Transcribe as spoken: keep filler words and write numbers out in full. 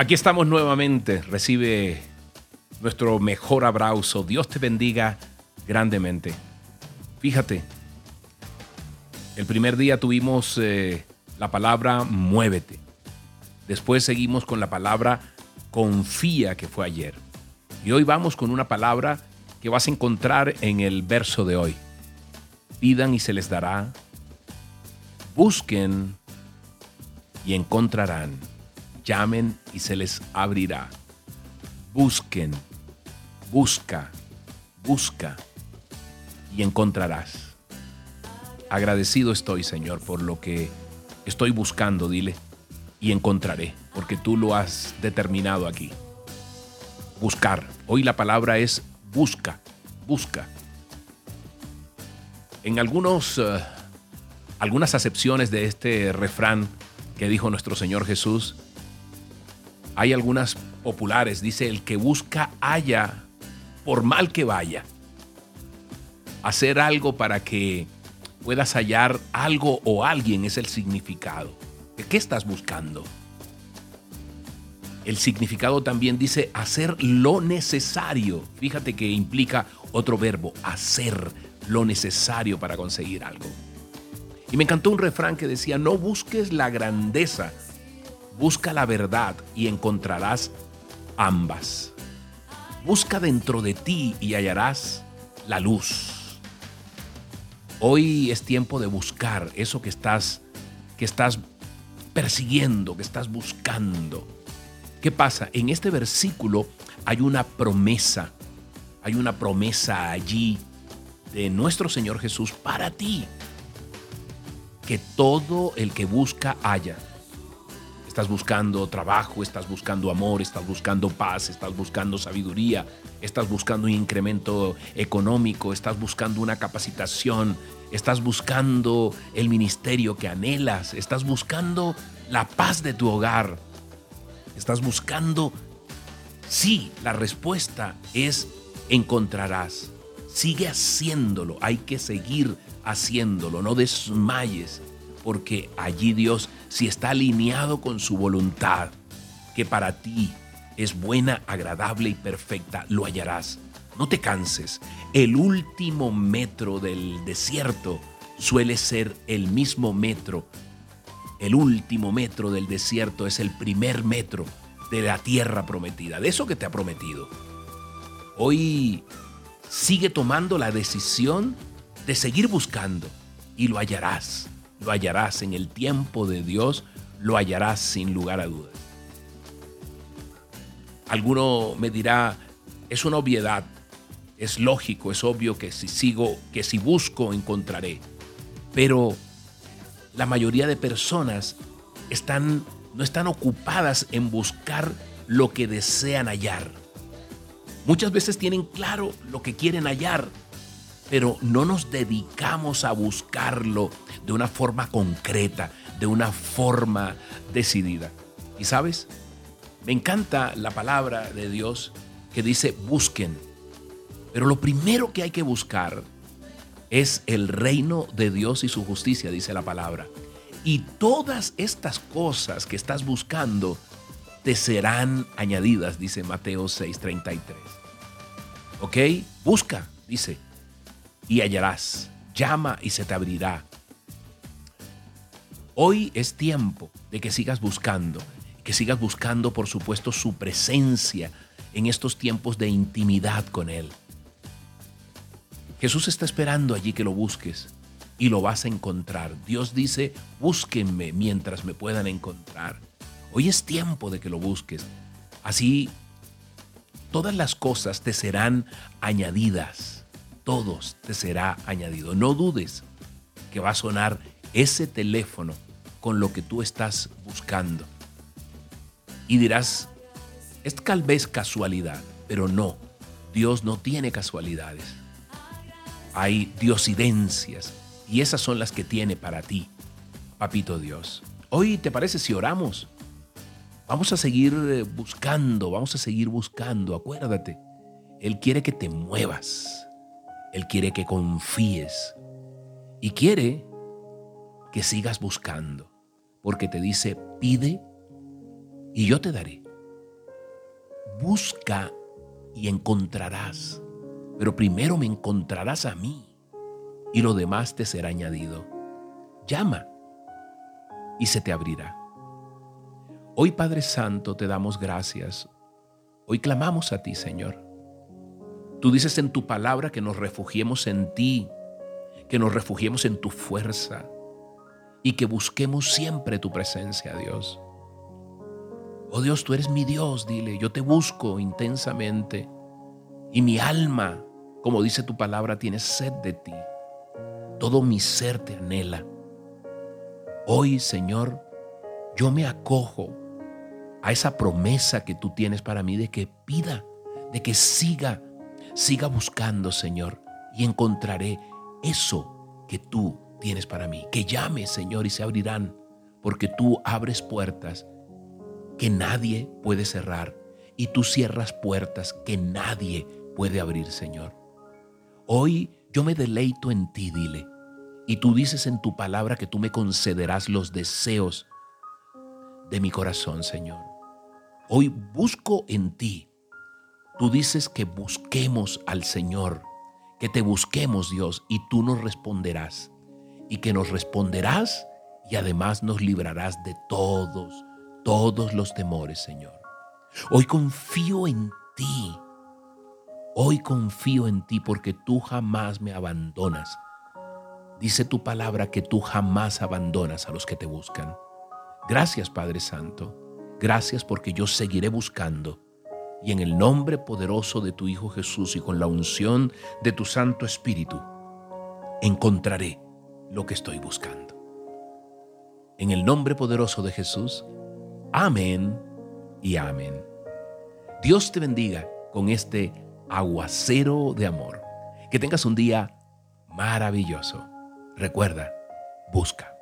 Aquí estamos nuevamente. Recibe nuestro mejor abrazo. Dios te bendiga grandemente. Fíjate, el primer día tuvimos eh, la palabra muévete. Después seguimos con la palabra confía, que fue ayer. Y hoy vamos con una palabra que vas a encontrar en el verso de hoy. Pidan y se les dará. Busquen y encontrarán. Llamen y se les abrirá. Busquen, busca, busca y encontrarás. Agradecido estoy, Señor, por lo que estoy buscando, dile, y encontraré, porque tú lo has determinado aquí. Buscar. Hoy la palabra es busca, busca. En algunos, uh, algunas acepciones de este refrán que dijo nuestro Señor Jesús, hay algunas populares. Dice, el que busca halla, por mal que vaya. Hacer algo para que puedas hallar algo o alguien es el significado. ¿De qué estás buscando? El significado también dice hacer lo necesario. Fíjate que implica otro verbo, hacer lo necesario para conseguir algo. Y me encantó un refrán que decía, no busques la grandeza, busca la verdad y encontrarás ambas. Busca dentro de ti y hallarás la luz. Hoy es tiempo de buscar eso que estás, que estás persiguiendo, que estás buscando. ¿Qué pasa? En este versículo hay una promesa, hay una promesa allí de nuestro Señor Jesús para ti. Que todo el que busca halla. Estás buscando trabajo, estás buscando amor, estás buscando paz, estás buscando sabiduría, estás buscando un incremento económico, estás buscando una capacitación, estás buscando el ministerio que anhelas, estás buscando la paz de tu hogar, estás buscando, sí, la respuesta es encontrarás. Sigue haciéndolo, hay que seguir haciéndolo, no desmayes, porque allí Dios, si está alineado con su voluntad, que para ti es buena, agradable y perfecta, lo hallarás. No te canses. El último metro del desierto suele ser el mismo metro. El último metro del desierto es el primer metro de la tierra prometida, de eso que te ha prometido. Hoy sigue tomando la decisión de seguir buscando y lo hallarás. Lo hallarás en el tiempo de Dios, lo hallarás sin lugar a dudas. Alguno me dirá, es una obviedad, es lógico, es obvio que si sigo, que si busco, encontraré. Pero la mayoría de personas están, no están ocupadas en buscar lo que desean hallar. Muchas veces tienen claro lo que quieren hallar, pero no nos dedicamos a buscarlo de una forma concreta, de una forma decidida. ¿Y sabes? Me encanta la palabra de Dios que dice busquen. Pero lo primero que hay que buscar es el reino de Dios y su justicia, dice la palabra. Y todas estas cosas que estás buscando te serán añadidas, dice Mateo seis treinta y tres. ¿Ok? Busca, dice. Y hallarás, llama y se te abrirá. Hoy es tiempo de que sigas buscando, que sigas buscando, por supuesto, su presencia en estos tiempos de intimidad con Él. Jesús está esperando allí que lo busques y lo vas a encontrar. Dios dice, búsquenme mientras me puedan encontrar. Hoy es tiempo de que lo busques. Así, todas las cosas te serán añadidas. Todos te será añadido. No dudes que va a sonar ese teléfono con lo que tú estás buscando. Y dirás, es tal vez casualidad, pero no, Dios no tiene casualidades. Hay diosidencias y esas son las que tiene para ti, Papito Dios. Hoy, ¿te parece si oramos? Vamos a seguir buscando, vamos a seguir buscando. Acuérdate, Él quiere que te muevas. Él quiere que confíes y quiere que sigas buscando, porque te dice, pide y yo te daré. busca y encontrarás, pero primero me encontrarás a mí y lo demás te será añadido. Llama y se te abrirá. Hoy, Padre Santo, te damos gracias. Hoy clamamos a ti, Señor. Tú dices en tu palabra que nos refugiemos en ti, que nos refugiemos en tu fuerza y que busquemos siempre tu presencia, Dios. Oh Dios, tú eres mi Dios, dile, yo te busco intensamente y mi alma, como dice tu palabra, tiene sed de ti. Todo mi ser te anhela. Hoy, Señor, yo me acojo a esa promesa que tú tienes para mí de que pida, de que siga, siga buscando, Señor, y encontraré eso que tú tienes para mí. Que llame, Señor, y se abrirán, porque tú abres puertas que nadie puede cerrar y tú cierras puertas que nadie puede abrir, Señor. Hoy yo me deleito en ti, dile, y tú dices en tu palabra que tú me concederás los deseos de mi corazón, Señor. Hoy busco en ti. Tú dices que busquemos al Señor, que te busquemos, Dios, y tú nos responderás, y que nos responderás y además nos librarás de todos Todos los temores, Señor. Hoy confío en ti. Hoy confío en ti porque tú jamás me abandonas. Dice tu palabra que tú jamás abandonas a los que te buscan. Gracias, Padre Santo. Gracias porque yo seguiré buscando. Y en el nombre poderoso de tu Hijo Jesús y con la unción de tu Santo Espíritu, encontraré lo que estoy buscando. En el nombre poderoso de Jesús, amén y amén. Dios te bendiga con este aguacero de amor. Que tengas un día maravilloso. Recuerda, busca.